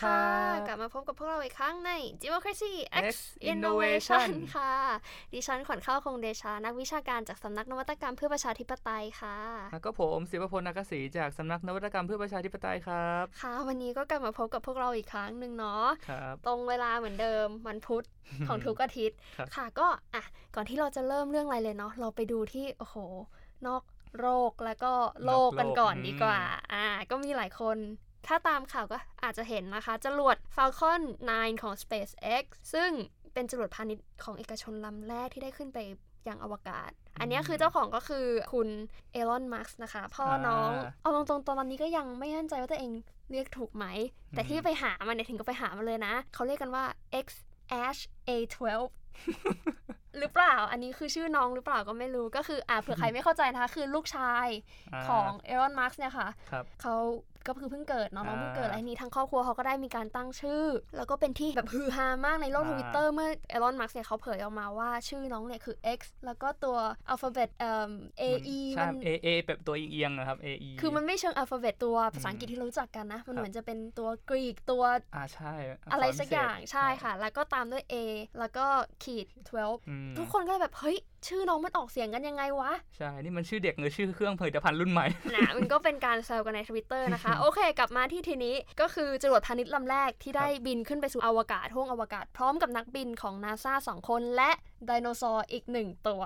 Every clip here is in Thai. ค่ะกลับมาพบกับพวกเราอีกครั้งใน GeoX Innovation ค่ะดิฉันขวัญข้าวคงเดชานักวิชาการจากสำนักนวัตกรรมเพื่อประชาธิปไตยค่ะแล้วก็ผมศิวพลนาคศรีจากสำนักนวัตกรรมเพื่อประชาธิปไตยครับค่ะวันนี้ก็กลับมาพบกับพวกเราอีกครั้งนึงเนาะตรงเวลาเหมือนเดิมวันพุธของทุกอาทิตย์ค่ะก็อ่ะก่อนที่เราจะเริ่มเรื่องอะไรเลยเนาะเราไปดูที่โอ้โหนอกโรคแล้วก็โลกกันก่อนดีกว่าก็มีหลายคนถ้าตามข่าวก็อาจจะเห็นนะคะจรวด Falcon 9 ของ SpaceX ซึ่งเป็นจรวดพาณิชย์ของเอกชนลำแรกที่ได้ขึ้นไปยังอวกาศอันนี้คือเจ้าของก็คือคุณ Elon Musk นะคะพ่อน้องเอาตรงๆตอนนี้ก็ยังไม่แน่ใจว่าตัวเองเรียกถูกไหมแต่ที่ไปหามันเนี่ยถึงก็ไปหามันเลยนะเขาเรียกกันว่า X Æ A-12 หรือเปล่าอันนี้คือชื่อน้องหรือเปล่าก็ไม่รู้ก็คือเผื่อใครไม่เข้าใจนะคะคือลูกชายของ Elon Musk เนี่ยค่ะเขาก็คือเพิ่งเกิดน้องเพิ่งเกิดอะไรนี้ทั้งครอบครัวเขาก็ได้มีการตั้งชื่อแล้วก็เป็นที่แบบฮือฮามากในโลก Twitter เมื่อ Elon Musk เนี่ยเขาเผยออกมาว่าชื่อน้องเนี่ยคือ X แล้วก็ตัว alphabet AE มัน AA แบบตัวเอียงๆนะครับ AE คือมันไม่เชิง alphabet ตัวภาษาอังกฤษที่รู้จักกันนะมันเหมือนจะเป็นตัวกรีกตัวใช่อะไรสักอย่างใช่ค่ะแล้วก็ตามด้วย A แล้วก็ขีด12ทุกคนก็แบบเฮ้ยชื่อน้องมันออกเสียงกันยังไงวะใช่นี่มันชื่อเด็กหรือชื่อเครื่องผลิตภัณฑ์รุ่นใหม่นะมันก็เป็นการแซวกันใน Twitter นะคะ โอเคกลับมาที่ทีนี้ก็คือจรวดพาณิชย์ลำแรกที่ได้บินขึ้นไปสู่อวกาศห้วงอวกาศพร้อมกับนักบินของ NASA 2 คนและไดโนเสาร์อีก1 ตัว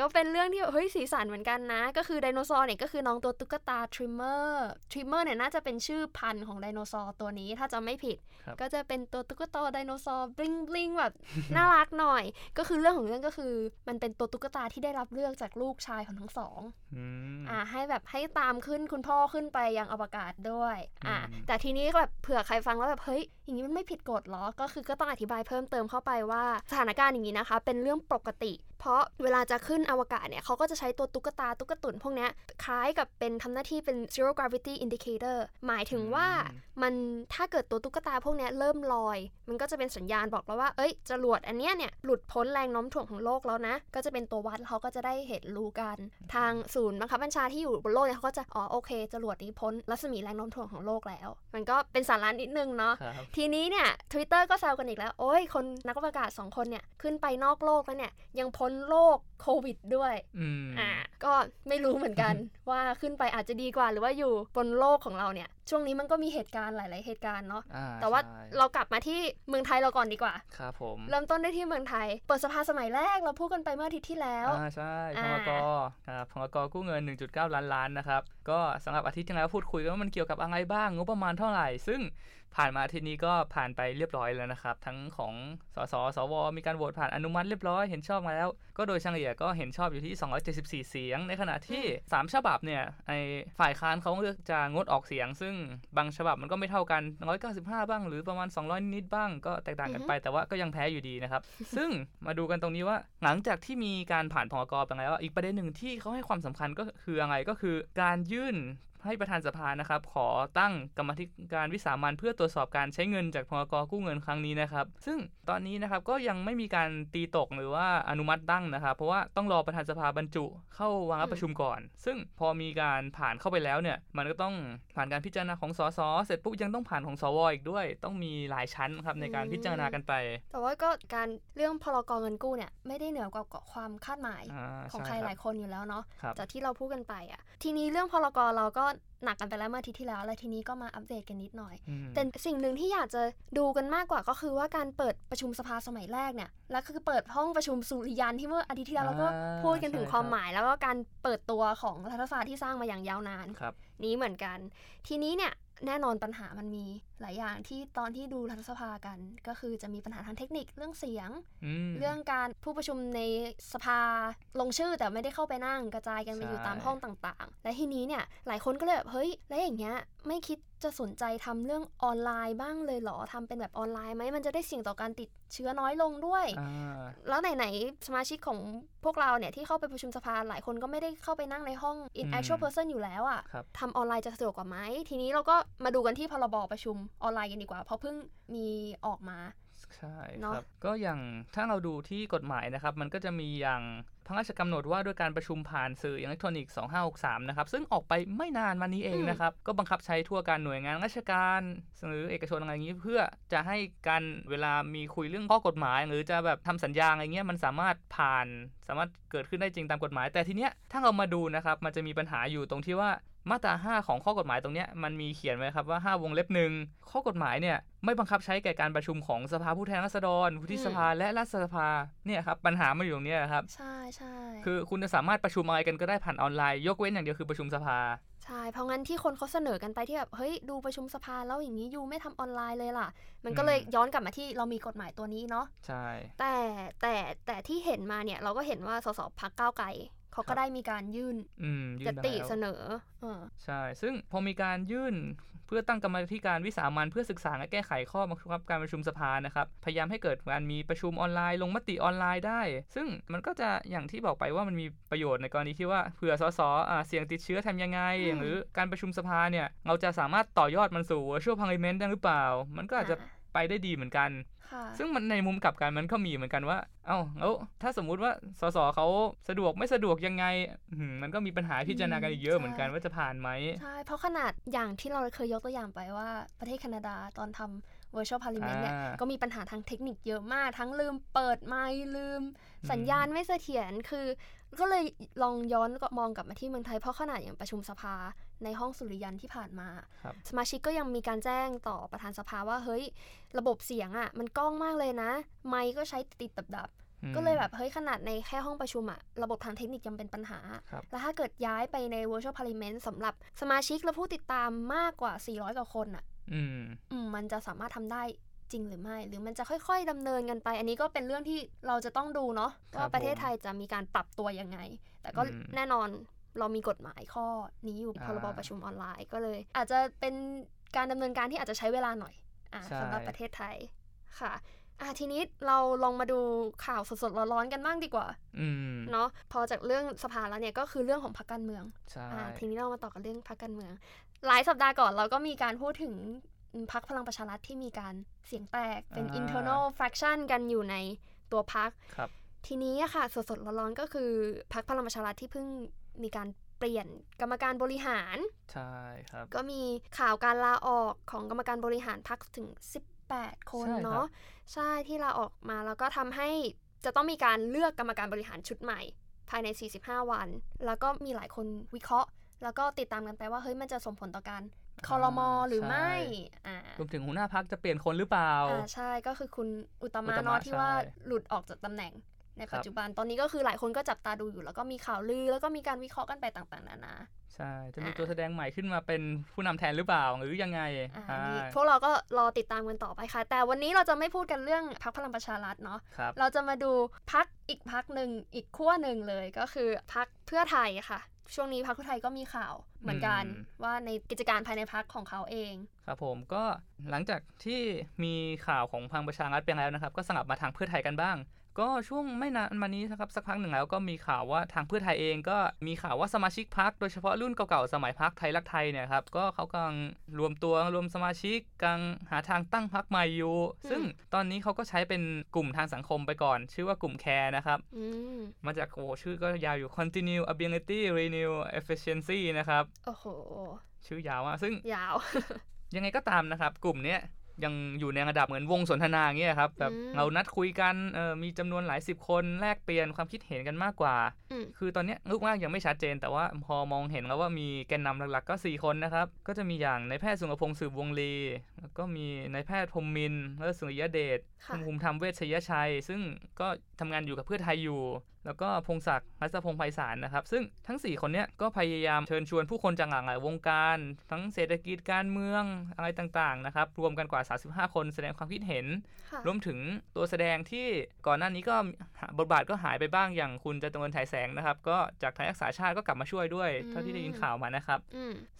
ก็เป็นเรื่องที่เฮ้ยสีสันเหมือนกันนะก็คือไดโนเสาร์เนี่ยก็คือน้องตัวตุ๊กตาทริมเมอร์เนี่ยน่าจะเป็นชื่อพันธุ์ของไดโนเสาร์ตัวนี้ถ้าจำไม่ผิดก็จะเป็นตัวตุ๊กตาไดโนเสาร์บลิงๆแบบน่ารักหน่อยก็คือเรื่องของเรื่องก็คือมันเป็นตัวตุ๊กตาที่ได้รับเลือกจากลูกชายของทั้งสองให้แบบให้ตามขึ้นคุณพ่อขึ้นไปยังอวกาศด้วยแต่ทีนี้แบบเผื่อใครฟังแล้วแบบเฮ้ยอย่างนี้มันไม่ผิดกฎหรอก็คือก็ต้องอธิบายเพิ่มเติมเข้าไปว่าสถานการณ์อย่างนี้นะคะเป็นเรื่องปกติเพราะเวลาจะขึ้นอวกาศเนี่ยเขาก็จะใช้ตัวตุ๊กตาตุ๊กตุ่นพวกนี้คล้ายกับเป็นทำหน้าที่เป็น zero gravity indicator หมายถึงว่ามันถ้าเกิดตัวตุ๊กตาพวกนี้เริ่มลอยมันก็จะเป็นสัญญาณบอกแล้วว่าเอ้ยจรวดอันเนี้ยเนี่ยหลุดพ้นแรงโน้มถ่วงของโลกแล้วนะก็จะเป็นตัววัดเขาก็จะได้เห็นรู้กันทางศูนย์บังคับบัญชาที่อยู่บนโลกเนี่ยเขาก็จะอ๋อโอเคจรวดนี้พ้นรัศมีแรงโน้มถ่วงของโลกแล้วมันก็เป็นสาระนิดนึงเนาะทีนี้เนี่ย Twitter ก็แซวกันอีกแล้วโอ้ยคนนักอวกาศ2คนเนี่ยขึ้นไปนอกโลกแล้วเนี่ยยังพ้นโรคโควิดด้วยก็ไม่รู้เหมือนกัน ว่าขึ้นไปอาจจะดีกว่าหรือว่าอยู่บนโลกของเราเนี่ยช่วงนี้มันก็มีเหตุการณ์หลายๆเหตุการณ์เนาะแต่ว่าเรากลับมาที่เมืองไทยเราก่อนดีกว่าครับผมเริ่มต้นได้ที่เมืองไทยเปิดสภาสมัยแรกเราพูดกันไปเมื่ออาทิตย์ที่แล้วใช่พ.ก.กู้เงิน 1.9 ล้านล้านนะครับก็สำหรับอาทิตย์ที่แล้วพูดคุยกันว่ามันเกี่ยวกับอะไรบ้างงบประมาณเท่าไหร่ซึ่งผ่านมาอาทิตย์นี้ก็ผ่านไปเรียบร้อยแล้วนะครับทั้งของสสสวมีการโหวตผ่านอนุมัติเรียบร้อยเห็นชอบมาแล้วก็โดยเฉลี่ยก็เห็นชอบอยู่ที่274เสียงในขณะที่3ฉบับเนี่ยไอ้ฝ่ายค้านเขาเลือกจะงดออกเสียงซึ่งบางฉบับมันก็ไม่เท่ากัน195บ้างหรือประมาณ200นิดบ้างก็แตกต่างกันไปแต่ว่าก็ยังแพ้อยู่ดีนะครับซึ่งมาดูกันตรงนี้ว่าหลังจากที่มีการผ่านพ.ก.ไปแล้วอีกประเด็นนึงที่เขาให้ความสำคัญก็คืออะไรก็คือการยื่นให้ประธานสภานะครับขอตั้งกรรมการวิสามัญเพื่อตรวจสอบการใช้เงินจากพ.ก.กู้เงินครั้งนี้นะครับซึ่งตอนนี้นะครับก็ยังไม่มีการตีตกหรือว่าอนุมัติตั้งนะครับเพราะว่าต้องรอประธานสภาบรรจุเข้าวาระประชุมก่อนซึ่งพอมีการผ่านเข้าไปแล้วเนี่ยมันก็ต้องผ่านการพิจารณาของสสเสร็จปุ๊บยังต้องผ่านของสวอีกด้วยต้องมีหลายชั้นครับในการพิจารณากันไปแต่ว่าก็การเรื่องพ.ก.เงินกู้เนี่ยไม่ได้เหนือกว่าความคาดหมายของใครหลายคนอยู่แล้วเนาะจากที่เราพูดกันไปอ่ะทีนี้เรื่องพ.ก.เราก็หนักกันไปแล้วเมื่ออาทิตย์ที่แล้วและทีนี้ก็มาอัปเดตกันนิดหน่อยแต่สิ่งหนึ่งที่อยากจะดูกันมากกว่าก็คือว่าการเปิดประชุมสภาสมัยแรกเนี่ยแล้วคือเปิดห้องประชุมสุริยันที่เมื่ออาทิตย์ที่แล้วเราก็พูดกันถึงความหมายแล้วก็การเปิดตัวของรัฐสภาที่สร้างมาอย่างยาวนานนี้เหมือนกันทีนี้เนี่ยแน่นอนปัญหามันมีหลายอย่างที่ตอนที่ดูรัฐสภากันก็คือจะมีปัญหาทางเทคนิคเรื่องเสียงเรื่องการผู้ประชุมในสภาลงชื่อแต่ไม่ได้เข้าไปนั่งกระจายกันไปอยู่ตามห้องต่างๆและทีนี้เนี่ยหลายคนก็เลยแบบเฮ้ยแล้วอย่างเงี้ยไม่คิดจะสนใจทำเรื่องออนไลน์บ้างเลยเหรอทำเป็นแบบออนไลน์ไหมมันจะได้เสี่ยงต่อการติดเชื้อน้อยลงด้วยแล้วไหนสมาชิกของพวกเราเนี่ยที่เข้าไปประชุมสภาหลายคนก็ไม่ได้เข้าไปนั่งในห้อง in actual person อยู่แล้วอ่ะทำออนไลน์จะสะดวกกว่าไหมทีนี้เราก็มาดูกันที่พรบ.ประชุมออนไลน์กันดีกว่าเพราะเพิ่งมีออกมา ใช่ครับก็อย่างถ้าเราดูที่กฎหมายนะครับมันก็จะมีอย่างพระราชกำหนดว่าด้วยการประชุมผ่านสื่ออิเล็กทรอนิกส์2563นะครับซึ่งออกไปไม่นานมานี้เองนะครับก็บังคับใช้ทั่วการหน่วยงานราชการหรือเอกชนอะไรอย่างนี้เพื่อจะให้การเวลามีคุยเรื่องข้อกฎหมายหรือจะแบบทำสัญญาอะไรเงี้ยมันสามารถผ่านสามารถเกิดขึ้นได้จริงตามกฎหมายแต่ทีเนี้ยถ้าเรามาดูนะครับมันจะมีปัญหาอยู่ตรงที่ว่ามาตรา5ของข้อกฎหมายตรงนี้มันมีเขียนไว้ครับว่า5วงเล็บ1ข้อกฎหมายเนี่ยไม่บังคับใช้แก่การประชุมของสภาผู้แทนราษฎรวุฒิสภาและรัฐสภาเนี่ยครับปัญหามันอยู่ตรงนี้ครับใช่ๆคือคุณจะสามารถประชุมอะไรกันก็ได้ผ่านออนไลน์ยกเว้นอย่างเดียวคือประชุมสภาใช่เพราะงั้นที่คนเขาเสนอกันไปที่แบบเฮ้ยดูประชุมสภาแล้วอย่างนี้ยูไม่ทำออนไลน์เลยล่ะมันก็เลยย้อนกลับมาที่เรามีกฎหมายตัวนี้เนาะใช่แต่ที่เห็นมาเนี่ยเราก็เห็นว่าสสพรรคก้าวไกลเขาก็ได้มีการยื่นยติเสนอใช่ซึ่งพอมีการยื่นเพื่อตั้งกรรมการวิสามัญเพื่อศึกษาและแก้ไขข้อบังคับการประชุมสภานะครับพยายามให้เกิดการมีประชุมออนไลน์ลงมติออนไลน์ได้ซึ่งมันก็จะอย่างที่บอกไปว่ามันมีประโยชน์ในกรณีที่ว่าเผื่อสสเสี่ยงติดเชื้อทำยังไงหรือการประชุมสภาเนี่ยเราจะสามารถต่อยอดมันสู่ Virtual Parliament ได้หรือเปล่ามันก็อาจจะไปได้ดีเหมือนกันซึ่งมันในมุมกลับกันมันก็มีเหมือนกันว่าเอ้าถ้าสมมุติว่าสสเขาสะดวกไม่สะดวกยังไงมันก็มีปัญหาพิจารณากันเยอะเหมือนกันว่าจะผ่านไหมใช่เพราะขนาดอย่างที่เราเคยยกตัวอย่างไปว่าประเทศแคนาดาตอนทำ Virtual Parliament เนี่ยก็มีปัญหาทางเทคนิคเยอะมากทั้งลืมเปิดไมค์ลืมสัญญาณไม่เสถียรคือก็เลยลองย้อนมองกลับมาที่เมืองไทยเพราะขนาดอย่างประชุมสภาในห้องสุริยันที่ผ่านมาสมาชิกก็ยังมีการแจ้งต่อประธานสภาว่าเฮ้ยระบบเสียงอ่ะมันก้องมากเลยนะไมค์ก็ใช้ติดดับๆก็เลยแบบเฮ้ยขนาดในแค่ห้องประชุมอ่ะระบบทางเทคนิคยังเป็นปัญหาแล้วถ้าเกิดย้ายไปใน Virtual Parliament สำหรับสมาชิกและผู้ติดตามมากกว่า400กว่าคนอ่ะมันจะสามารถทำได้จริงหรือไม่หรือมันจะค่อยๆดำเนินกันไปอันนี้ก็เป็นเรื่องที่เราจะต้องดูเนาะว่าประเทศไทยจะมีการปรับตัวยังไงแต่ก็แน่นอนเรามีกฎหมายข้อนี้อยู่พรบประชุมออนไลน์ก็เลยอาจจะเป็นการดำเนินการที่อาจจะใช้เวลาหน่อยสำหรับประเทศไทยค่ะทีนี้เราลองมาดูข่าวสดๆร้อนๆกันบ้างดีกว่าเนาะพอจากเรื่องสภาแล้วเนี่ยก็คือเรื่องของพรรคการเมืองทีนี้เรามาต่อกันเรื่องพรรคการเมืองหลายสัปดาห์ก่อนเราก็มีการพูดถึงพรรคพลังประชารัฐที่มีการเสียงแตกเป็น internal faction กันอยู่ในตัวพรรคทีนี้ค่ะสดๆร้อนๆก็คือพรรคพลังประชารัฐที่เพิ่งมีการเปลี่ยนกรรมการบริหารใช่ครับก็มีข่าวการลาออกของกรรมการบริหารพรรคถึง18คนเนาะใช่ที่ลาออกมาแล้วก็ทำให้จะต้องมีการเลือกกรรมการบริหารชุดใหม่ภายใน45วันแล้วก็มีหลายคนวิเคราะห์แล้วก็ติดตามกันไปว่าเฮ้ยมันจะส่งผลต่อการคลมหรือไม่รวมถึงหัวหน้าพรรคจะเปลี่ยนคนหรือเปล่าใช่ก็คือคุณอุตตมะเนาะที่ว่าหลุดออกจากตำแหน่งในปัจจุบันตอนนี้ก็คือหลายคนก็จับตาดูอยู่แล้วก็มีข่าวลือแล้วก็มีการวิเคราะห์กันไปต่างๆนานาใช่จะมีตัวแสดงใหม่ขึ้นมาเป็นผู้นำแทนหรือเปล่าหรือยังไงพวกเราก็รอติดตามกันต่อไปค่ะแต่วันนี้เราจะไม่พูดกันเรื่องพรรคพลังประชารัฐเนาะเราจะมาดูพรรคอีกพรรคนึงอีกขั้วนึงเลยก็คือพรรคเพื่อไทยค่ะช่วงนี้พรรคเพื่อไทยก็มีข่าวเหมือนกันว่าในกิจการภายในพรรคของเขาเองครับผมก็หลังจากที่มีข่าวของพลังประชารัฐไปแล้วนะครับก็สลับมาทางเพื่อไทยกันบ้างก็ช่วงไม่นานมานี้นะครับสักพักหนึ่งแล้วก็มีข่าวว่าทางเพื่อไทยเองก็มีข่าวว่าสมาชิกพรรคโดยเฉพาะรุ่นเก่าๆสมัยพรรคไทยรักไทยเนี่ยครับก็เขากำลังรวมตัวรวมสมาชิกกำลังหาทางตั้งพรรคใหม่อยู่ซึ่งตอนนี้เขาก็ใช้เป็นกลุ่มทางสังคมไปก่อนชื่อว่ากลุ่มแคร์นะครับมาจากชื่อก็ยาวอยู่ Continue Ability Renewal Efficiency นะครับโอ้โหชื่อยาวมากซึ่งยาว ยังไงก็ตามนะครับกลุ่มเนี้ยยังอยู่ในระดับเหมือนวงสนทนาอย่างเงี้ยครับแบบเรานัดคุยกันมีจำนวนหลายสิบคนแลกเปลี่ยนความคิดเห็นกันมากกว่าคือตอนนี้รูปร่างยังไม่ชัดเจนแต่ว่าพอมองเห็นแล้วว่ามีแกนนำหลักๆก็4คนนะครับก็จะมีอย่างนายแพทย์สุรพงษ์สืบวงศ์ลีแล้วก็มีนายแพทย์พรหมมินทร์และสุริยเดชภูมิธรรมเวชชยชัยซึ่งก็ทำงานอยู่กับเพื่อไทยอยู่แล้วก็พงศักดิ์รัศพงศ์ไพศาลนะครับซึ่งทั้ง4คนเนี้ยก็พยายามเชิญชวนผู้คนจากหลากหลายวงการทั้งเศรษฐกิจการเมืองอะไรต่างๆนะครับรวมกันกว่า35คนแสดงความคิดเห็นรวมถึงตัวแสดงที่ก่อนหน้านี้ก็บทบาทก็หายไปบ้างอย่างคุณจตุรนต์ฉายแสงนะครับก็จากไทยรักษาชาติก็กลับมาช่วยด้วยเท่าที่ได้ยินข่าวมานะครับ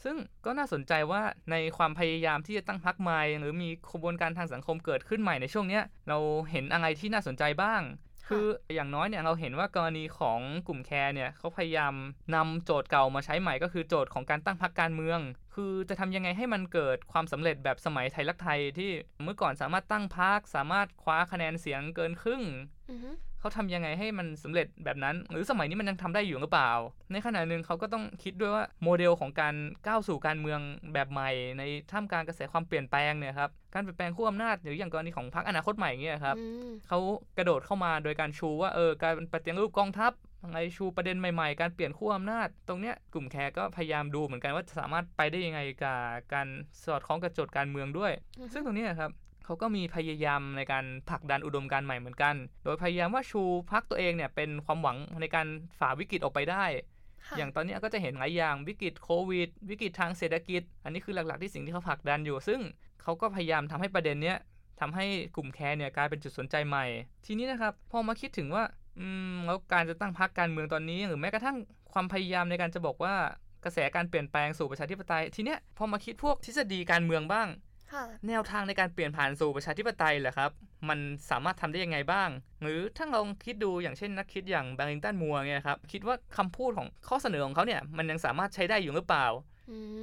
ซึ่งก็น่าสนใจว่าในความพยายามที่จะตั้งพรรคใหม่หรือมีกระบวนการทางสังคมเกิดขึ้นใหม่ในช่วงเนี้ยเราเห็นอะไรที่น่าสนใจบ้าง คืออย่างน้อยเนี่ยเราเห็นว่ากรณีของกลุ่มแคร์เนี่ยเขาพยายามนำโจทย์เก่ามาใช้ใหม่ก็คือโจทย์ของการตั้งพรรคการเมืองคือจะทำยังไงให้มันเกิดความสำเร็จแบบสมัยไทยรักไทยที่เมื่อก่อนสามารถตั้งพรรคสามารถคว้าคะแนนเสียงเกินครึ่งเขาทำยังไงให้มันสำเร็จแบบนั้นหรือสมัยนี้มันยังทำได้อยู่หรือเปล่าในขณะหนึ่งเขาก็ต้องคิดด้วยว่าโมเดลของการก้าวสู่การเมืองแบบใหม่ในท่ามกลางกระแสความเปลี่ยนแปลงเนี่ยครับการเปลี่ยนแปลงขั้วอำนาจหรืออย่างกรณีของพรรคอนาคตใหม่เงี้ยครับเขากระโดดเข้ามาโดยการชูว่าการปฏิรูปกองทัพอะไรชูประเด็นใหม่ๆการเปลี่ยนขั้วอำนาจตรงเนี้ยกลุ่มแคร์ก็พยายามดูเหมือนกันว่าสามารถไปได้ยังไงกับการสอดคล้องกับโจทย์การเมืองด้วยซึ่งตรงนี้ครับเขาก็มีพยายามในการผลักดันอุดมการณ์ใหม่เหมือนกันโดยพยายามว่าชูพรรคตัวเองเนี่ยเป็นความหวังในการฝ่าวิกฤตออกไปได้อย่างตอนนี้ก็จะเห็นหลายอย่างวิกฤตโควิดวิกฤตทางเศรษฐกิจอันนี้คือหลักๆที่สิ่งที่เขาผลักดันอยู่ซึ่งเขาก็พยายามทำให้ประเด็นเนี้ยทำให้กลุ่มแคร์เนี่ยกลายเป็นจุดสนใจใหม่ทีนี้นะครับพอมาคิดถึงว่าแล้วการจะตั้งพรรคการเมืองตอนนี้หรือแม้กระทั่งความพยายามในการจะบอกว่ากระแสการเปลี่ยนแปลงสู่ประชาธิปไตยทีเนี้ยพอมาคิดพวกทฤษฎีการเมืองบ้างแนวทางในการเปลี่ยนผ่านสู่ประชาธิปไตยเหรอครับมันสามารถทำได้ยังไงบ้างหรือถ้าลองคิดดูอย่างเช่นนักคิดอย่างแบรนิงตันมัวร์เนี่ยครับคิดว่าคำพูดของข้อเสนอของเขาเนี่ยมันยังสามารถใช้ได้อยู่หรือเปล่าก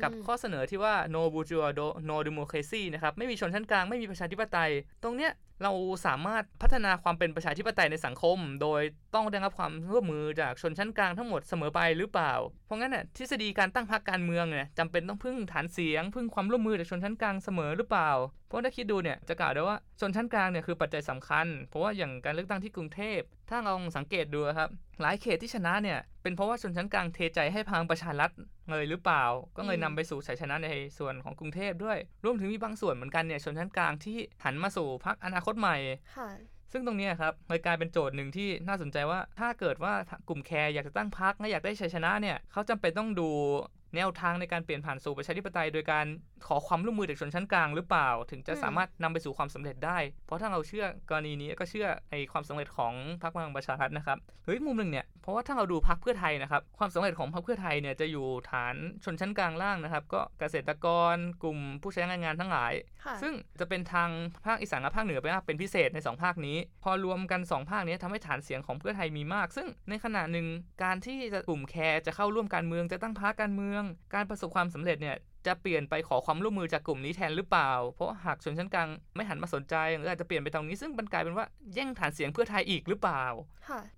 ับข้อเสนอที่ว่า no bourgeois no democracy นะครับไม่มีชนชั้นกลางไม่มีประชาธิปไตยตรงเนี้ยเราสามารถพัฒนาความเป็นประชาธิปไตยในสังคมโดยต้องได้รับความร่วมมือจากชนชั้นกลางทั้งหมดเสมอไปหรือเปล่าเพราะงั้นน่ะทฤษฎีการตั้งพรรคการเมืองเนี่ยจำเป็นต้องพึ่งฐานเสียงพึ่งความร่วมมือจากชนชั้นกลางเสมอหรือเปล่าเพราะถ้าคิดดูเนี่ยจะกล่าวได้ว่าชนชั้นกลางเนี่ยคือปัจจัยสำคัญเพราะว่าอย่างการเลือกตั้งที่กรุงเทพถ้าลองสังเกตดูครับหลายเขตที่ชนะเนี่ยเป็นเพราะว่าชนชั้นกลางเทใจให้พลังประชารัฐเลยหรือเปล่าก็เลยนำไปสู่ชัยชนะในส่วนของกรุงเทพด้วยรวมถึงมีบางส่วนเหมือนกันเนี่ยชนชั้นกลางที่หันมาสู่พรรคอนาคตใหม่ซึ่งตรงนี้ครับเลยกลายเป็นโจทย์หนึ่งที่น่าสนใจว่าถ้าเกิดว่ากลุ่มแคร์อยากจะตั้งพรรคและอยากได้ชัยชนะเนี่ยเขาจำเป็นต้องดูแนวทางในการเปลี่ยนผ่านสู่ประชาธิปไตยโดยการขอความร่วมมือจากชนชั้นกลางหรือเปล่าถึงจะสามารถนำไปสู่ความสำเร็จได้เพราะถ้าเราเชื่อกรณีนี้ก็เชื่อไอ้ความสำเร็จของพรรคพลังประชารัฐนะครับมุมหนึ่งเนี่ยเพราะว่าถ้าเราดูพรรคเพื่อไทยนะครับความสำเร็จของพรรคเพื่อไทยเนี่ยจะอยู่ฐานชนชั้นกลางล่างนะครับก็เกษตรกรกลุ่มผู้ใช้แรงงานทั้งหลายซึ่งจะเป็นทางภาคอีสานกับภาคเหนือเป็นพิเศษใน2ภาคนี้พอรวมกัน2ภาคนี้ทำให้ฐานเสียงของเพื่อไทยมีมากซึ่งในขณะหนึ่งการที่กลุ่มแคร์จะเข้าร่วมการเมืองจะตั้งพรรคการเมืองการประสบความสำเร็จเนี่ยจะเปลี่ยนไปขอความร่วมมือจากกลุ่มนี้แทนหรือเปล่าเพราะหากชนชั้นกลางไม่หันมาสนใจหรืออาจจะเปลี่ยนไปตรงนี้ซึ่งมันกลายเป็นว่าแย่งฐานเสียงเพื่อไทยอีกหรือเปล่า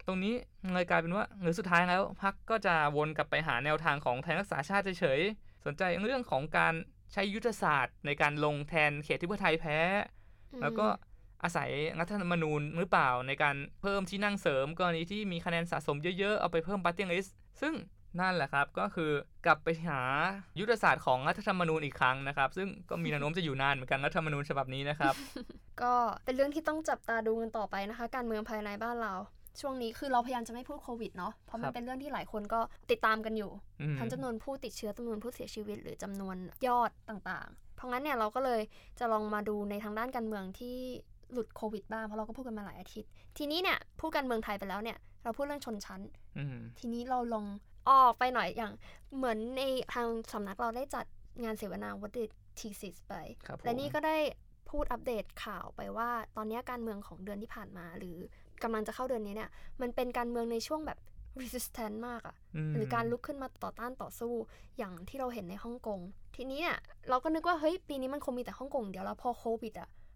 ตรงนี้เลยกลายเป็นว่าหรือสุดท้ายแล้วพรรคก็จะวนกลับไปหาแนวทางของไทยรักษาชาติเฉยๆสนใจเรื่องของการใช้ยุทธศาสตร์ในการลงแทนเขตที่เพื่อไทยแพ้แล้วก็อาศัยรัฐธรรมนูญหรือเปล่าในการเพิ่มที่นั่งเสริมกรณีที่มีคะแนนสะสมเยอะๆเอาไปเพิ่มปาร์ตี้ลิสต์ซึ่งนั่นแหละครับก็คือกลับไปหายุทธศาสตร์ของรัฐธรรมนูญอีกครั้งนะครับซึ่งก็มีแนวโน้มจะอยู่นานเหมือนกันรัฐธรรมนูญฉบับนี้นะครับก็เป็นเรื่องที่ต้องจับตาดูกันต่อไปนะคะการเมืองภายในบ้านเราช่วงนี้คือเราพยายามจะไม่พูดโควิดเนาะเพราะมันเป็นเรื่องที่หลายคนก็ติดตามกันอยู่ทั้งจำนวนผู้ติดเชื้อจำนวนผู้เสียชีวิตหรือจำนวนยอดต่างๆเพราะงั้นเนี่ยเราก็เลยจะลองมาดูในทางด้านการเมืองที่หลุดโควิดบ้างเพราะเราก็พูดกันมาหลายอาทิตย์ทีนี้เนี่ยพูดการเมืองไทยไปแล้วเนี่ยเราพูดเรื่องชนชั้นทีนี้เราลองออกไปหน่อยอย่างเหมือนในทางสำนักเราได้จัดงานเสวนา What the Thesis ไปและนี่ก็ได้พูดอัปเดตข่าวไปว่าตอนนี้การเมืองของเดือนที่ผ่านมาหรือกำลังจะเข้าเดือนนี้เนี่ยมันเป็นการเมืองในช่วงแบบ resistance มากอะหรือการลุกขึ้นมาต่อต้านต่อสู้อย่างที่เราเห็นในฮ่องกงทีนี้เนี่ยเราก็นึกว่าเฮ้ยปีนี้มันคงมีแต่ฮ่องกงเดี๋ยวแล้วพอโ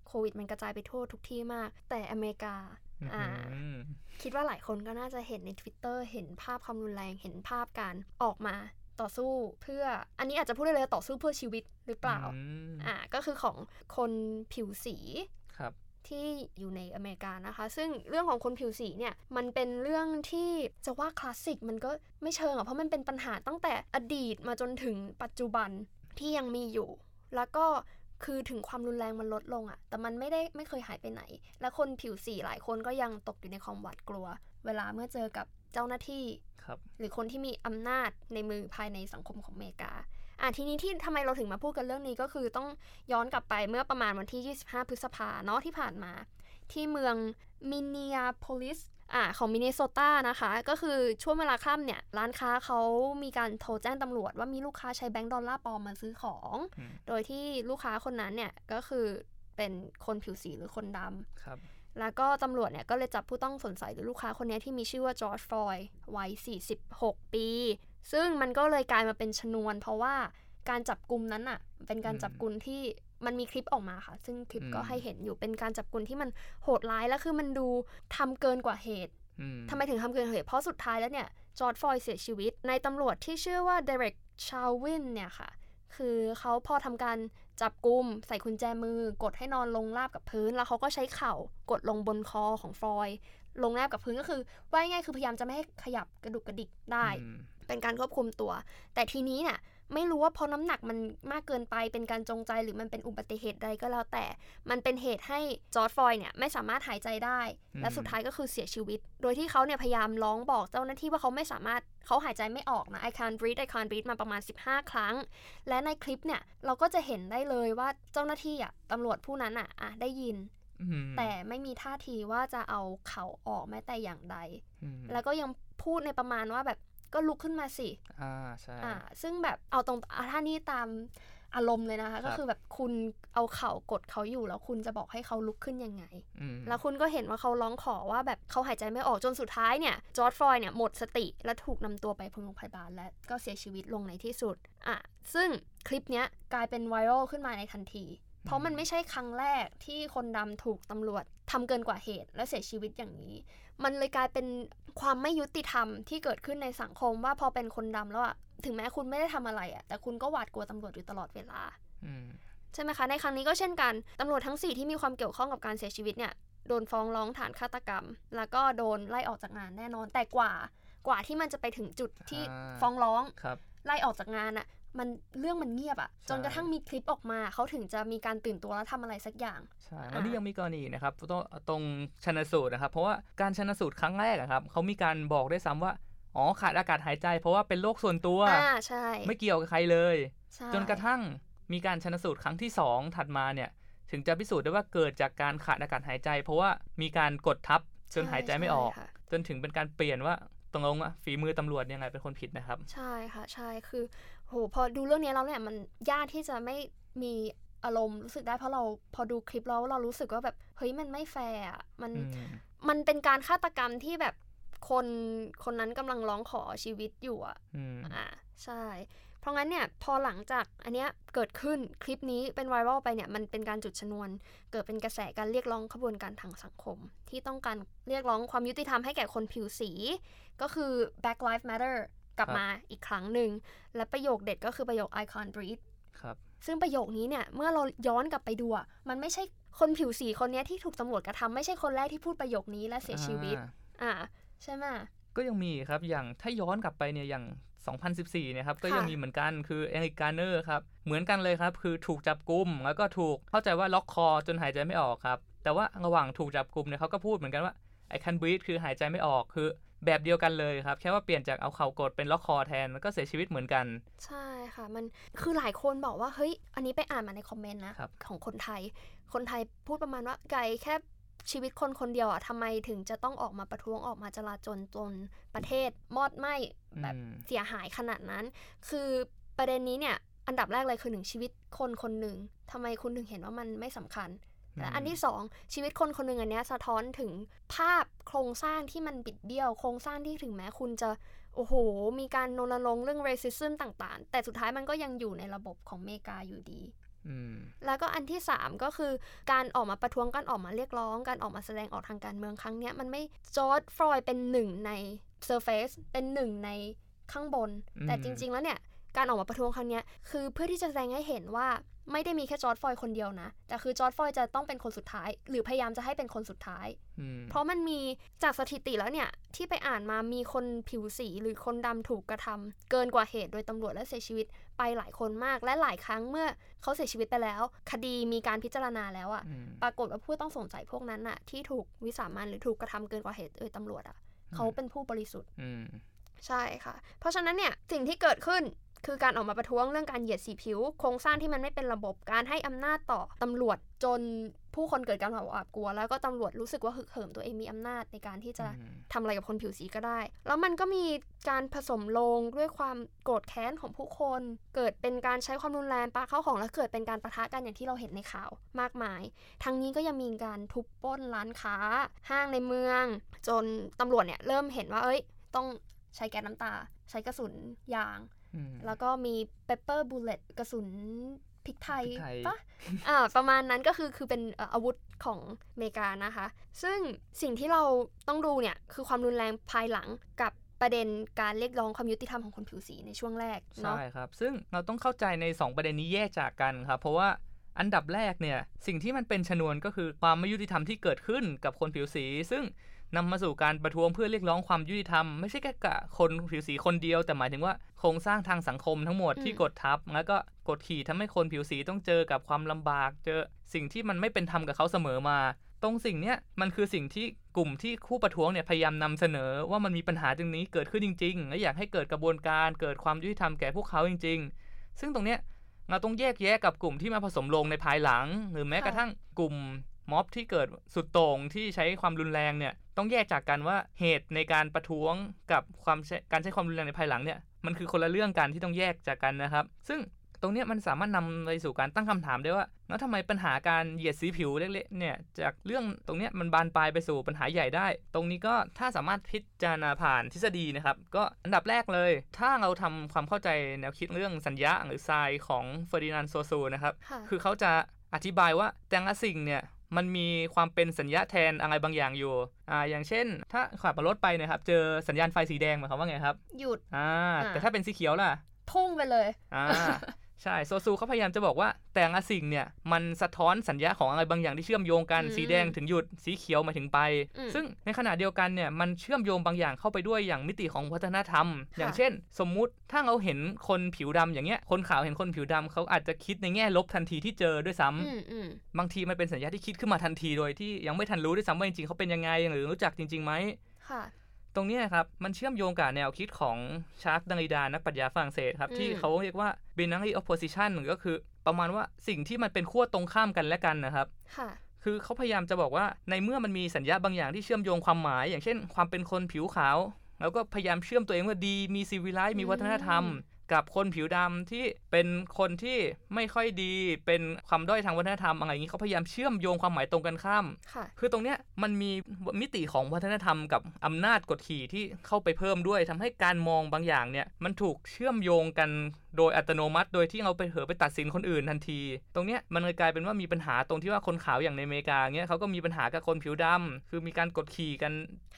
ควิดมันกระจายไปทั่วทุกที่มากแต่อเมริกาคิดว่าหลายคนก็น่าจะเห็นใน Twitter เห็นภาพความรุนแรงเห็นภาพการออกมาต่อสู้เพื่ออันนี้อาจจะพูดได้เลยต่อสู้เพื่อชีวิตหรือเปล่าก็คือของคนผิวสีที่อยู่ในอเมริกานะคะซึ่งเรื่องของคนผิวสีเนี่ยมันเป็นเรื่องที่จะว่าคลาสสิกมันก็ไม่เชิงเพราะมันเป็นปัญหาตั้งแต่อดีตมาจนถึงปัจจุบันที่ยังมีอยู่แล้วก็คือถึงความรุนแรงมันลดลงอะแต่มันไม่เคยหายไปไหนและคนผิวสีหลายคนก็ยังตกอยู่ในความหวาดกลัวเวลาเมื่อเจอกับเจ้าหน้าที่หรือคนที่มีอำนาจในมือภายในสังคมของอเมริกาทีนี้ที่ทำไมเราถึงมาพูดกันเรื่องนี้ก็คือต้องย้อนกลับไปเมื่อประมาณวันที่25พฤษภาเนาะที่ผ่านมาที่เมืองมินนีแอโพลิสของมินนิโซตานะคะก็คือช่วงเวลาค่ำเนี่ยร้านค้าเขามีการโทรแจ้งตำรวจว่ามีลูกค้าใช้แบงก์ดอลลาร์ปลอมมาซื้อของโดยที่ลูกค้าคนนั้นเนี่ยก็คือเป็นคนผิวสีหรือคนดำ แล้วก็ตำรวจเนี่ยก็เลยจับผู้ต้องสงสัยหรือลูกค้าคนนี้ที่มีชื่อว่าจอร์จฟลอยด์วัย46ปีซึ่งมันก็เลยกลายมาเป็นชนวนเพราะว่าการจับกุมนั้นน่ะเป็นการจับกุมที่มันมีคลิปออกมาค่ะซึ่งคลิปก็ให้เห็นอยู่เป็นการจับกุมที่มันโหดร้ายและคือมันดูทำเกินกว่าเหตุทำไมถึงทำเกินกว่าเหตุเพราะสุดท้ายแล้วเนี่ยจอร์จฟลอยด์เสียชีวิตในตำรวจที่ชื่อว่าเดร็กชาวินเนี่ยค่ะคือเขาพอทำการจับกุมใส่กุญแจมือกดให้นอนลงราบกับพื้นแล้วเขาก็ใช้เข่ากดลงบนคอของฟลอยด์ลงราบกับพื้นก็คือว่าง่ายคือพยายามจะไม่ให้ขยับกระดุกกระดิกได้เป็นการควบคุมตัวแต่ทีนี้เนี่ยไม่รู้ว่าเพราะน้ำหนักมันมากเกินไปเป็นการจงใจหรือมันเป็นอุบัติเหตุใดก็แล้วแต่มันเป็นเหตุให้จอร์จฟลอยด์เนี่ยไม่สามารถหายใจได้และสุดท้ายก็คือเสียชีวิตโดยที่เขาเนี่ยพยายามร้องบอกเจ้าหน้าที่ว่าเขาไม่สามารถเขาหายใจไม่ออกนะ I can't breathe I can't breathe มาประมาณ15ครั้งและในคลิปเนี่ยเราก็จะเห็นได้เลยว่าเจ้าหน้าที่อ่ะตำรวจผู้นั้นอ่ะได้ยินแต่ไม่มีท่าทีว่าจะเอาเข่าออกแม้แต่อย่างใดแล้วก็ยังพูดในประมาณว่าแบบก็ลุกขึ้นมาสิใช่ซึ่งแบบเอาตรงท่านี้ตามอารมณ์เลยนะคะก็คือแบบคุณเอาเข่ากดเขาอยู่แล้วคุณจะบอกให้เขาลุกขึ้นยังไงแล้วคุณก็เห็นว่าเขาร้องขอว่าแบบเขาหายใจไม่ออกจนสุดท้ายเนี่ยจอร์จฟลอยด์เนี่ยหมดสติและถูกนำตัวไปโรงพยาบาลและก็เสียชีวิตลงในที่สุดซึ่งคลิปเนี้ยกลายเป็นไวรัลขึ้นมาในทันทีเพราะมันไม่ใช่ครั้งแรกที่คนดำถูกตำรวจทำเกินกว่าเหตุและเสียชีวิตอย่างนี้มันเลยกลายเป็นความไม่ยุติธรรมที่เกิดขึ้นในสังคมว่าพอเป็นคนดำแล้วอะถึงแม้คุณไม่ได้ทำอะไรอะแต่คุณก็หวาดกลัวตำรวจอยู่ตลอดเวลาใช่ไหมคะในครั้งนี้ก็เช่นกันตำรวจทั้ง4ที่มีความเกี่ยวข้องกับการเสียชีวิตเนี่ยโดนฟ้องร้องฐานฆาตกรรมแล้วก็โดนไล่ออกจากงานแน่นอนแต่กว่าที่มันจะไปถึงจุดที่ฟ้องร้องไล่ออกจากงานอะมันเรื่องมันเงียบอ่ะจนกระทั่งมีคลิปออกมาเขาถึงจะมีการตื่นตัวแล้วทำอะไรสักอย่างใช่แล้วนี่ยังมีกรณีนะครับตรงชันสูตรนะครับเพราะว่าการชันสูตรครั้งแรกครับเขามีการบอกได้ซ้ำว่าอ๋อขาดอากาศหายใจเพราะว่าเป็นโรคส่วนตัวใช่ไม่เกี่ยวกับใครเลยจนกระทั่งมีการชันสูตรครั้งที่2ถัดมาเนี่ยถึงจะพิสูจน์ได้ว่าเกิดจากการขาดอากาศหายใจเพราะว่ามีการกดทับจนหายใจไม่ออกจนถึงเป็นการเปลี่ยนว่าตรงๆฝีมือตำรวจยังไงเป็นคนผิดนะครับใช่ค่ะใช่คือโหพอดูเรื่องนี้แล้วเนี่ยมันยากที่จะไม่มีอารมณ์รู้สึกได้เพราะเราพอดูคลิปแล้วเรารู้สึกว่าแบบเฮ้ยมันไม่แฟร์มันเป็นการฆาตกรรมที่แบบคนนั้นกำลังร้องขอชีวิตอยู่ใช่เพราะงั้นเนี่ยพอหลังจากอันเนี้ยเกิดขึ้นคลิปนี้เป็นไวรัลไปเนี่ยมันเป็นการจุดชนวนเกิดเป็นกระแสการเรียกร้องขบวนการทางสังคมที่ต้องการเรียกร้องความยุติธรรมให้แก่คนผิวสีก็คือ Black Lives Matter กลับมาอีกครั้งหนึ่งและประโยคเด็ดก็คือประโยค I can't breathe ครับซึ่งประโยคนี้เนี่ยเมื่อเราย้อนกลับไปดูมันไม่ใช่คนผิวสีคนนี้ที่ถูกตำรวจกระทำไม่ใช่คนแรกที่พูดประโยคนี้และเสียชีวิตใช่ไหมก็ยังมีครับอย่างถ้าย้อนกลับไปเนี่ยอย่าง2014เนี่ยครับก็ยังมีเหมือนกันคือEric Garnerครับเหมือนกันเลยครับคือถูกจับกุมแล้วก็ถูกเข้าใจว่าล็อกคอจนหายใจไม่ออกครับแต่ว่าระหว่างถูกจับกุมเนี่ยเขาก็พูดเหมือนกันว่าไอ้คันบรีดคือหายใจไม่ออกคือแบบเดียวกันเลยครับแค่ว่าเปลี่ยนจากเอาเข่ากดเป็นล็อกคอแทนแล้วก็เสียชีวิตเหมือนกันใช่ค่ะมันคือหลายคนบอกว่าเฮ้ยอันนี้ไปอ่านมาในคอมเมนต์นะของคนไทยพูดประมาณว่าไกลแค่ชีวิตคนคนเดียวทำไมถึงจะต้องออกมาประท้วงออกมาจลาจลจนประเทศมอดไหม้แบบเสียหายขนาดนั้นคือประเด็นนี้เนี่ยอันดับแรกเลยคือ1ชีวิตคนคนหนึ่งทำไมคุณถึงเห็นว่ามันไม่สำคัญและอันที่2ชีวิตคนคนหนึ่งอันนี้สะท้อนถึงภาพโครงสร้างที่มันบิดเบี้ยวโครงสร้างที่ถึงแม้คุณจะโอ้โหมีการรณรงค์เรื่อง racism ต่างๆแต่สุดท้ายมันก็ยังอยู่ในระบบของอเมริกาอยู่ดีแล้วก็อันที่3ก็คือการออกมาประท้วงการออกมาเรียกร้องการออกมาแสดงออกทางการเมืองครั้งนี้มันไม่จอร์จฟลอยด์เป็น1ใน surface เป็น1ในข้างบนแต่จริงๆแล้วเนี่ยการออกมาประท้วงครั้งนี้คือเพื่อที่จะแสดงให้เห็นว่าไม่ได้มีแค่จอร์จฟลอยด์คนเดียวนะแต่คือจอร์จฟลอยด์จะต้องเป็นคนสุดท้ายหรือพยายามจะให้เป็นคนสุดท้ายเพราะมันมีจากสถิติแล้วเนี่ยที่ไปอ่านมามีคนผิวสีหรือคนดำถูกกระทำเกินกว่าเหตุโดยตำรวจและเสียชีวิตไปหลายคนมากและหลายครั้งเมื่อเขาเสียชีวิตไปแล้วคดีมีการพิจารณาแล้วอ่ะปรากฏว่าผู้ต้องสงสัยพวกนั้นน่ะที่ถูกวิสามันหรือถูกกระทำเกินกว่าเหตุโดยตำรวจอ่ะเขาเป็นผู้บริสุทธิ์ใช่ค่ะเพราะฉะนั้นเนี่ยสิ่งที่เกิดขึ้น คือการออกมาประท้วงเรื่องการเหยียดสีผิวโครงสร้างที่มันไม่เป็นระบบการให้อำนาจต่อตำรวจจนผู้คนเกิดการหวาดกลัวแล้วก็ตำรวจรู้สึกว่าฮึกเหิมตัวเองมีอำนาจในการที่จะทำอะไรกับคนผิวสีก็ได้แล้วมันก็มีการผสมลงด้วยความโกรธแค้นของผู้คนเกิดเป็นการใช้ความรุนแรงปาเข้าของและเกิดเป็นการปะทะกันอย่างที่เราเห็นในข่าวมากมายทั้งนี้ก็ยังมีการทุบปล้นร้านค้าห้างในเมืองจนตำรวจเนี่ยเริ่มเห็นว่าเอ้ยต้องใช้แก๊สน้ำตาใช้กระสุนยางแล้วก็มี pepper bullet กระสุนพริกไทยปะประมาณนั้นก็คือเป็นอาวุธของอเมริกานะคะซึ่งสิ่งที่เราต้องดูเนี่ยคือความรุนแรงภายหลังกับประเด็นการเรียกร้องความยุติธรรมของคนผิวสีในช่วงแรกเนาะใช่ครับซึ่งเราต้องเข้าใจใน2ประเด็นนี้แยกจากกันครับเพราะว่าอันดับแรกเนี่ยสิ่งที่มันเป็นชนวนก็คือความไม่ยุติธรรมที่เกิดขึ้นกับคนผิวสีซึ่งนำมาสู่การประท้วงเพื่อเรียกร้องความยุติธรรมไม่ใช่แค่กับคนผิวสีคนเดียวแต่หมายถึงว่าโครงสร้างทางสังคมทั้งหมดที่กดทับแล้วก็กดขี่ทำให้คนผิวสีต้องเจอกับความลำบากเจอสิ่งที่มันไม่เป็นธรรมกับเขาเสมอมาตรงสิ่งเนี้ยมันคือสิ่งที่กลุ่มที่คู่ประท้วงเนี่ยพยายามนำเสนอว่ามันมีปัญหาตรงนี้เกิดขึ้นจริงๆและอยากให้เกิดกระบวนการเกิดความยุติธรรมแก่พวกเขาจริงๆซึ่งตรงเนี้ยเราต้องแยกแยะ กับกลุ่มที่มาผสมลงในภายหลังหรือแม้กระทั่งกลุ่มม็อบที่เกิดสุดโต่งที่ใช้ความรุนแรงเนี่ยต้องแยกจากกันว่าเหตุในการประท้วงกับการใช้ความรุนแรงในภายหลังเนี่ยมันคือคนละเรื่องกันที่ต้องแยกจากกันนะครับซึ่งตรงนี้มันสามารถนำไปสู่การตั้งคำถามได้ว่าแล้วทำไมปัญหาการเหยียดสีผิวเล็กๆเนี่ยจากเรื่องตรงนี้มันบานปลายไปสู่ปัญหาใหญ่ได้ตรงนี้ก็ถ้าสามารถพิจารณาผ่านทฤษฎีนะครับก็อันดับแรกเลยถ้าเราทำความเข้าใจแนวคิดเรื่องสัญญาหรือไซน์ของเฟอร์ดินานด์ โซซูนะครับคือเขาจะอธิบายว่าแต่ละสิ่งเนี่ยมันมีความเป็นสัญญาแทนอะไรบางอย่างอยู่อย่างเช่นถ้าขับรถไปนะครับเจอสัญญาณไฟสีแดงหมายความว่าไงครับหยุดแต่ถ้าเป็นสีเขียวล่ะพุ่งไปเลยใช่โซซูเขาพยายามจะบอกว่าแต่ละสิ่งเนี่ยมันสะท้อนสัญญาของอะไรบางอย่างที่เชื่อมโยงกันสีแดงถึงหยุดสีเขียวหมายถึงไปซึ่งในขณะเดียวกันเนี่ยมันเชื่อมโยงบางอย่างเข้าไปด้วยอย่างมิติของวัฒนธรรมอย่างเช่นสมมุติถ้าเราเห็นคนผิวดำอย่างเงี้ยคนขาวเห็นคนผิวดำเขาอาจจะคิดในแง่ลบทันทีที่เจอด้วยซ้ำบางทีมันเป็นสัญญาที่คิดขึ้นมาทันทีโดยที่ยังไม่ทันรู้ด้วยซ้ำว่าจริงๆเขาเป็นยังไงหรือรู้จักจริงๆไหมตรงนี้ครับมันเชื่อมโยงกับแนวคิดของชาร์ลส์ ดาริดานักปรัชญาฝรั่งเศสครับที่เขาเรียกว่า binary opposition ก็คือประมาณว่าสิ่งที่มันเป็นขั้วตรงข้ามกันและกันนะครับคือเขาพยายามจะบอกว่าในเมื่อมันมีสัญญาบางอย่างที่เชื่อมโยงความหมายอย่างเช่นความเป็นคนผิวขาวแล้วก็พยายามเชื่อมตัวเองว่าดีมีซีวิไลซ์มีวัฒนธรรมกับคนผิวดำที่เป็นคนที่ไม่ค่อยดีเป็นความด้อยทางวัฒนธรรมอะไรอย่างนี้เขาพยายามเชื่อมโยงความหมายตรงกันข้ามคือตรงเนี้ยมันมีมิติของวัฒนธรรมกับอำนาจกดขี่ที่เข้าไปเพิ่มด้วยทำให้การมองบางอย่างเนี่ยมันถูกเชื่อมโยงกันโดยอัตโนมัติโดยที่เราไปตัดสินคนอื่นทันทีตรงเนี้ยมันเลยกลายเป็นว่ามีปัญหาตรงที่ว่าคนขาวอย่างในอเมริกาเงี้ยเขาก็มีปัญหากับคนผิวดำคือมีการกดขี่กัน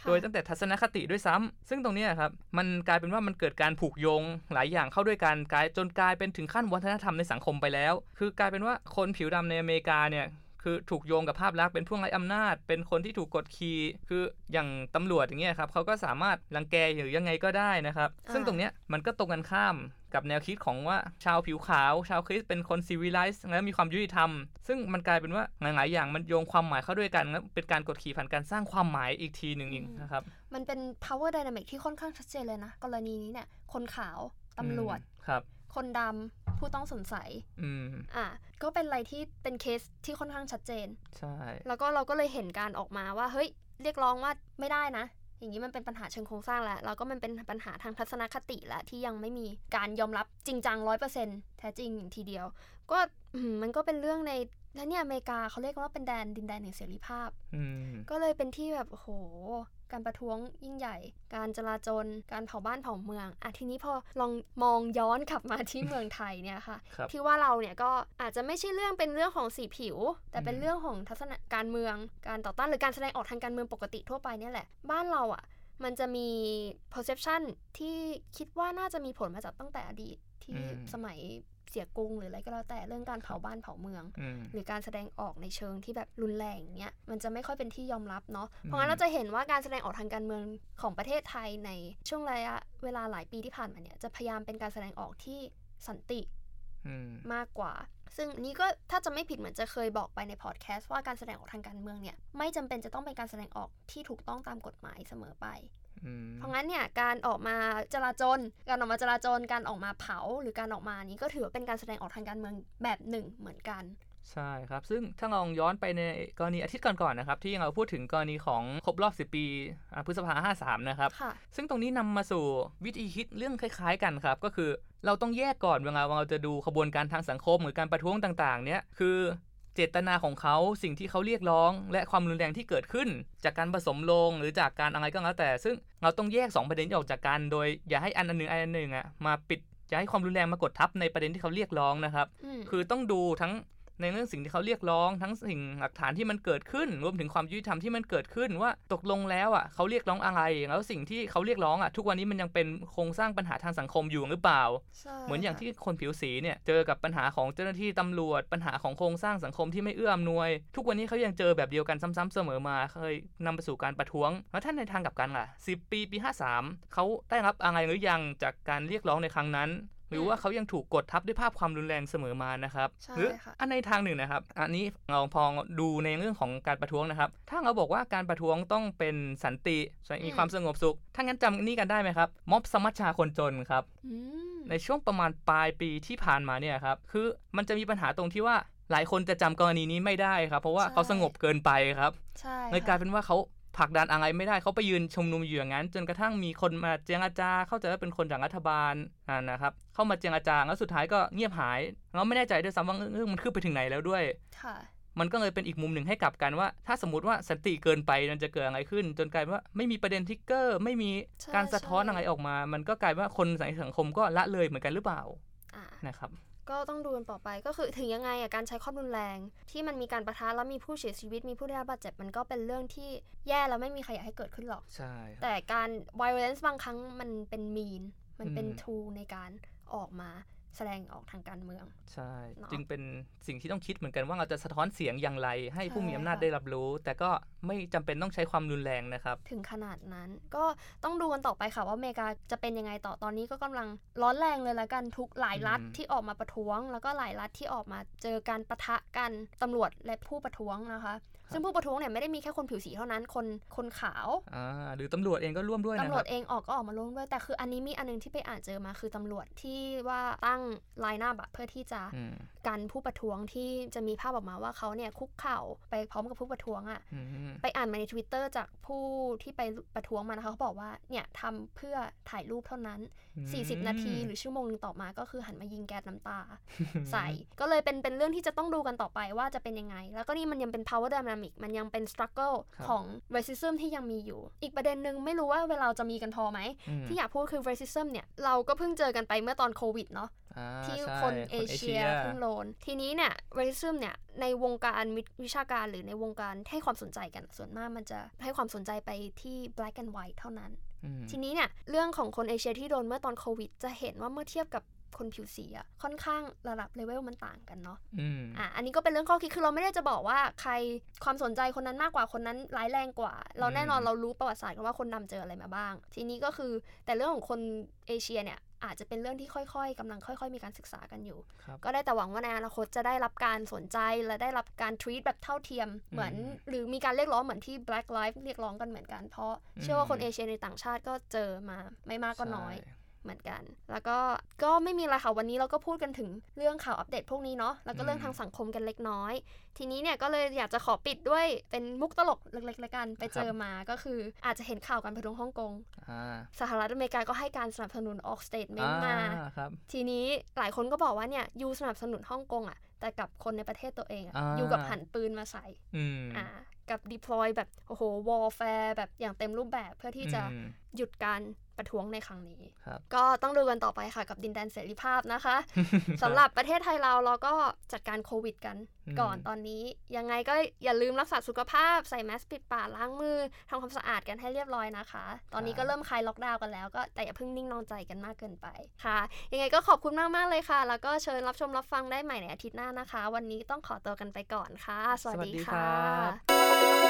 โดยตั้งแต่ทัศนคติด้วยซ้ำซึ่งตรงเนี้ยครับมันกลายเป็นว่ามันเกิดการผูกโยงหลายอย่างเข้าด้วยกันกลายเป็นถึงขั้นวัฒนธรรมในสังคมไปแล้วคือกลายเป็นว่าคนผิวดำในอเมริกาเนี่ยคือถูกโยงกับภาพลักษณ์เป็นผู้ไร้อำนาจเป็นคนที่ถูกกดขี่คืออย่างตำรวจอย่างเงี้ยครับเขาก็สามารถรังแกหรือยังไงก็ได้นะครับซึ่งตรงเนี้ยมันก็ตรงกันข้ามกับแนวคิดของว่าชาวผิวขาวชาวคริสเป็นคนซีวิไลซ์และมีความยุติธรรมซึ่งมันกลายเป็นว่าหลายๆอย่างมันโยงความหมายเข้าด้วยกันและเป็นการกดขี่ผ่านการสร้างความหมายอีกทีหนึ่งอีกนะครับมันเป็น power dynamic ที่ค่อนข้างชัดเจนเลยนะกรณีนี้เนี่ยคนขาวตำรวจคนดำผู้ต้องสงสัยก็เป็นอะไรที่เป็นเคสที่ค่อนข้างชัดเจนใช่แล้วก็เราก็เลยเห็นการออกมาว่าเฮ้ยเรียกร้องว่าไม่ได้นะอย่างนี้มันเป็นปัญหาเชิงโครงสร้างแล้วก็มันเป็นปัญหาทางทัศนคติและที่ยังไม่มีการยอมรับจริงจัง 100% แท้จริงทีเดียวก็มันก็เป็นเรื่องในแล้วเนี่ยอเมริกาเขาเรียกว่าเป็นดินแดนแห่งเสรีภาพก็เลยเป็นที่แบบโอ้โหการประท้วงยิ่งใหญ่การจลาจลการเผาบ้านเผาเมืองทีนี้พอลองมองย้อนกลับมาที่เมืองไทยเนี่ยค่ะที่ว่าเราเนี่ยก็อาจจะไม่ใช่เรื่องเป็นเรื่องของสีผิวแต่เป็นเรื่องของทัศนคติการเมืองการต่อต้านหรือการแสดงออกทางการเมืองปกติทั่วไปเนี่ยแหละบ้านเรามันจะมี perception ที่คิดว่าน่าจะมีผลมาจากตั้งแต่อดีตที่สมัยเสียกรุงหรืออะไรก็แล้วแต่เรื่องการเผาบ้านเผาเมืองหรือการแสดงออกในเชิงที่แบบรุนแรงเงี้ยมันจะไม่ค่อยเป็นที่ยอมรับเนาะเพราะงั้นเราจะเห็นว่าการแสดงออกทางการเมืองของประเทศไทยในช่วงระยะเวลาหลายปีที่ผ่านมาเนี่ยจะพยายามเป็นการแสดงออกที่สันติมากกว่าซึ่งนี้ก็ถ้าจะไม่ผิดเหมือนจะเคยบอกไปในพอดแคสต์ว่าการแสดงออกทางการเมืองเนี่ยไม่จำเป็นจะต้องเป็นการแสดงออกที่ถูกต้องตามกฎหมายเสมอไป เพราะงั้นเนี่ยการออกมาจราจรการออกมาเผาหรือการออกมานี้ก็ถือว่าเป็นการแสดงออกทางการเมืองแบบหนึ่งเหมือนกันใช่ครับซึ่งถ้าลองย้อนไปในกรณีอาทิตย์ก่อนๆนะครับที่เราพูดถึงกรณีของครบรอบ10ปีพฤษภา53นะครับซึ่งตรงนี้นำมาสู่วิธีคิดเรื่องคล้ายๆกันครับก็คือเราต้องแยกก่อนเวลาเราจะดูขบวนการทางสังคมหรือการประท้วงต่างๆเนี่ยคือเจตนาของเขาสิ่งที่เขาเรียกร้องและความรุนแรงที่เกิดขึ้นจากการผสมลงหรือจากการอะไรก็แล้วแต่ซึ่งเราต้องแยก2ประเด็นออกจากกันโดยอย่าให้อันหนึ่งมาปิดอย่าให้ความรุนแรงมากดทับในประเด็นที่เขาเรียกร้องนะครับคือต้องดูทั้งในเรื่องสิ่งที่เขาเรียกร้องทั้งสิ่งหลักฐานที่มันเกิดขึ้นรวมถึงความยุติธรรมที่มันเกิดขึ้นว่าตกลงแล้วอ่ะเขาเรียกร้องอะไรแล้วสิ่งที่เขาเรียกร้องอ่ะทุกวันนี้มันยังเป็นโครงสร้างปัญหาทางสังคมอยู่หรือเปล่าเหมือนอย่างที่คนผิวสีเนี่ยเจอกับปัญหาของเจ้าหน้าที่ตำรวจปัญหาของโครงสร้างสังคมที่ไม่เอื้ออำนวยทุกวันนี้เขายังเจอแบบเดียวกันซ้ำๆเสมอมาเคยนำไปสู่การประท้วงแล้วท่านในทางกลับกันล่ะ10ปี53เขาได้รับอะไรหรือยังจากการเรียกร้องในครั้งนั้นหรือว่าเขายังถูกกดทับด้วยภาพความรุนแรงเสมอมานะครับหรืออันในทางหนึ่งนะครับอันนี้เราพอดูในเรื่องของการประท้วงนะครับถ้าเราบอกว่าการประท้วงต้องเป็นสันติมีความสงบสุขถ้างั้นจำนี่กันได้ไหมครับม็อบสมัชชาคนจนครับในช่วงประมาณปลายปีที่ผ่านมาเนี่ยครับคือมันจะมีปัญหาตรงที่ว่าหลายคนจะจำกรณีนี้ไม่ได้ครับเพราะว่าเขาสงบเกินไปครับเลยกลายเป็นว่าเขาผลักดันอะไรไม่ได้เขาไปยืนชุมนุมอยู่อย่างนั้นจนกระทั่งมีคนมาเจรจาเข้าใจว่าเป็นคนจากรัฐบาลนะครับเข้ามาเจรจาแล้วสุดท้ายก็เงียบหายเราไม่แน่ใจด้วยซ้ำว่าเรื่องมันขึ้นไปถึงไหนแล้วด้วยมันก็เลยเป็นอีกมุมหนึ่งให้กลับกันว่าถ้าสมมติว่าสันติเกินไปมันจะเกิดอะไรขึ้นจนกลายว่าไม่มีประเด็นทิกเกอร์ไม่มีการสะท้อนอะไรออกมามันก็กลายว่าคนในสังคมก็ละเลยเหมือนกันหรือเปล่านะครับก็ต้องดูกันต่อไปก็คือถึงยังไงการใช้ความรุนแรงที่มันมีการปะทะแล้วมีผู้เสียชีวิตมีผู้ได้รับบาดเจ็บมันก็เป็นเรื่องที่แย่แล้วไม่มีใครอยากให้เกิดขึ้นหรอกใช่แต่การ violence บางครั้งมันเป็น mean มันเป็น tool ในการออกมาแสดงออกทางการเมืองใช่จึงเป็นสิ่งที่ต้องคิดเหมือนกันว่าเราจะสะท้อนเสียงอย่างไรให้ผู้มีอำนาจได้รับรู้แต่ก็ไม่จำเป็นต้องใช้ความรุนแรงนะครับถึงขนาดนั้นก็ต้องดูกันต่อไปค่ะว่าอเมริกาจะเป็นยังไงต่อตอนนี้ก็กำลังร้อนแรงเลยละกันทุกหลายรัฐที่ออกมาประท้วงแล้วก็หลายรัฐที่ออกมาเจอการปะทะกันตำรวจและผู้ประท้วงนะคะซึ่งผู้ประท้วงเนี่ยไม่ได้มีแค่คนผิวสีเท่านั้นคนขาวหรือตำรวจเองก็ร่วมด้วยนะตำรวจเองออกมาร่วมด้วยแต่คืออันนี้มีอันนึงที่ไปอ่านเจอมาคือตำรวจที่ว่าตั้งไลน์หน้าเพื่อที่จะกันผู้ประท้วงที่จะมีภาพออกมาว่าเขาเนี่ยคุกเข่าไปพร้อมกับผู้ประท้วงอ่ะไปอ่านมาใน Twitter จากผู้ที่ไปประท้วงมานะคะเขาบอกว่าเนี่ยทำเพื่อถ่ายรูปเท่านั้น40นาทีหรือชั่วโมงนึงต่อมาก็คือหันมายิงแก๊สน้ำตาใส่ก็เลยเป็นเรื่องที่จะต้องดูกันต่อไปว่าจะเป็นยังไงแล้วก็นี่มันยังเป็น power dynamic มันยังเป็น struggle ของ racism ที่ยังมีอยู่อีกประเด็นนึงไม่รู้ว่าเวลาจะมีกันพอไหมที่อยากพูดคือ racism เนี่ยเราก็เพิ่งเจอกันไปเมื่อตอนโควิดเนาะที่คนเอเชียเพิ่งโลนทีนี้เนี่ย racism เนี่ยในวงการวิชาการหรือในวงการให้ความสนใจกันส่วนมากมันจะให้ความสนใจไปที่ black and white เท่านั้นทีนี้เนี่ยเรื่องของคนเอเชียที่โดนเมื่อตอนโควิดจะเห็นว่าเมื่อเทียบกับคนผิวสีอ่ะค่อนข้างระดับเลเวลมันต่างกันเนาะอันนี้ก็เป็นเรื่องข้อคิดคือเราไม่ได้จะบอกว่าใครความสนใจคนนั้นมากกว่าคนนั้นร้ายแรงกว่าเราแน่นอนเรารู้ประวัติศาสตร์กันว่าคนดำเจออะไรมาบ้างทีนี้ก็คือแต่เรื่องของคนเอเชียเนี่ยอาจจะเป็นเรื่องที่ค่อยๆกำลังค่อยๆมีการศึกษากันอยู่ก็ได้แต่หวังว่าในอนาคตจะได้รับการสนใจและได้รับการทรีตแบบเท่าเทียมเหมือนหรือมีการเรียกร้องเหมือนที่ Black Lives เรียกร้องกันเหมือนกันเพราะเชื่อว่าคนเอเชียในต่างชาติก็เจอมาไม่มากก็น้อยเหมือนกันแล้วก็ไม่มีอะไรค่ะวันนี้เราก็พูดกันถึงเรื่องข่าวอัปเดตพวกนี้เนาะแล้วก็เรื่องทางสังคมกันเล็กน้อยทีนี้เนี่ยก็เลยอยากจะขอปิดด้วยเป็นมุกตลกเล็กๆละกันไปเจอมาก็คืออาจจะเห็นข่าวกันไปทางฮ่องกงสหรัฐอเมริกาก็ให้การสนับสนุนออกสเตทเมนต์มาทีนี้หลายคนก็บอกว่าเนี่ยยูสนับสนุนฮ่องกงอ่ะแต่กับคนในประเทศตัวเองอ่ะยูกับหันปืนมาใส่กับ deploy แบบโอ้โห warfare แบบอย่างเต็มรูปแบบเพื่อที่จะหยุดการประท้วงในครั้งนี้ก็ต้องดูกันต่อไปค่ะกับดินแดนเสรีภาพนะคะ สำหรับประเทศไทยเราก็จัดการโควิดกันก่อนตอนนี้ยังไงก็อย่าลืมรักษาสุขภาพใส่แมสก์ปิดปากล้างมือทำความสะอาดกันให้เรียบร้อยนะคะตอนนี้ก็เริ่มคลายล็อกดาวน์กันแล้วก็แต่อย่าเพิ่งนิ่งนอนใจกันมากเกินไปค่ะยังไงก็ขอบคุณมากๆเลยค่ะแล้วก็เชิญรับชมรับฟังได้ใหม่ในอาทิตย์หน้านะคะวันนี้ต้องขอตัวกันไปก่อนค่ะสวัสดีค่ะ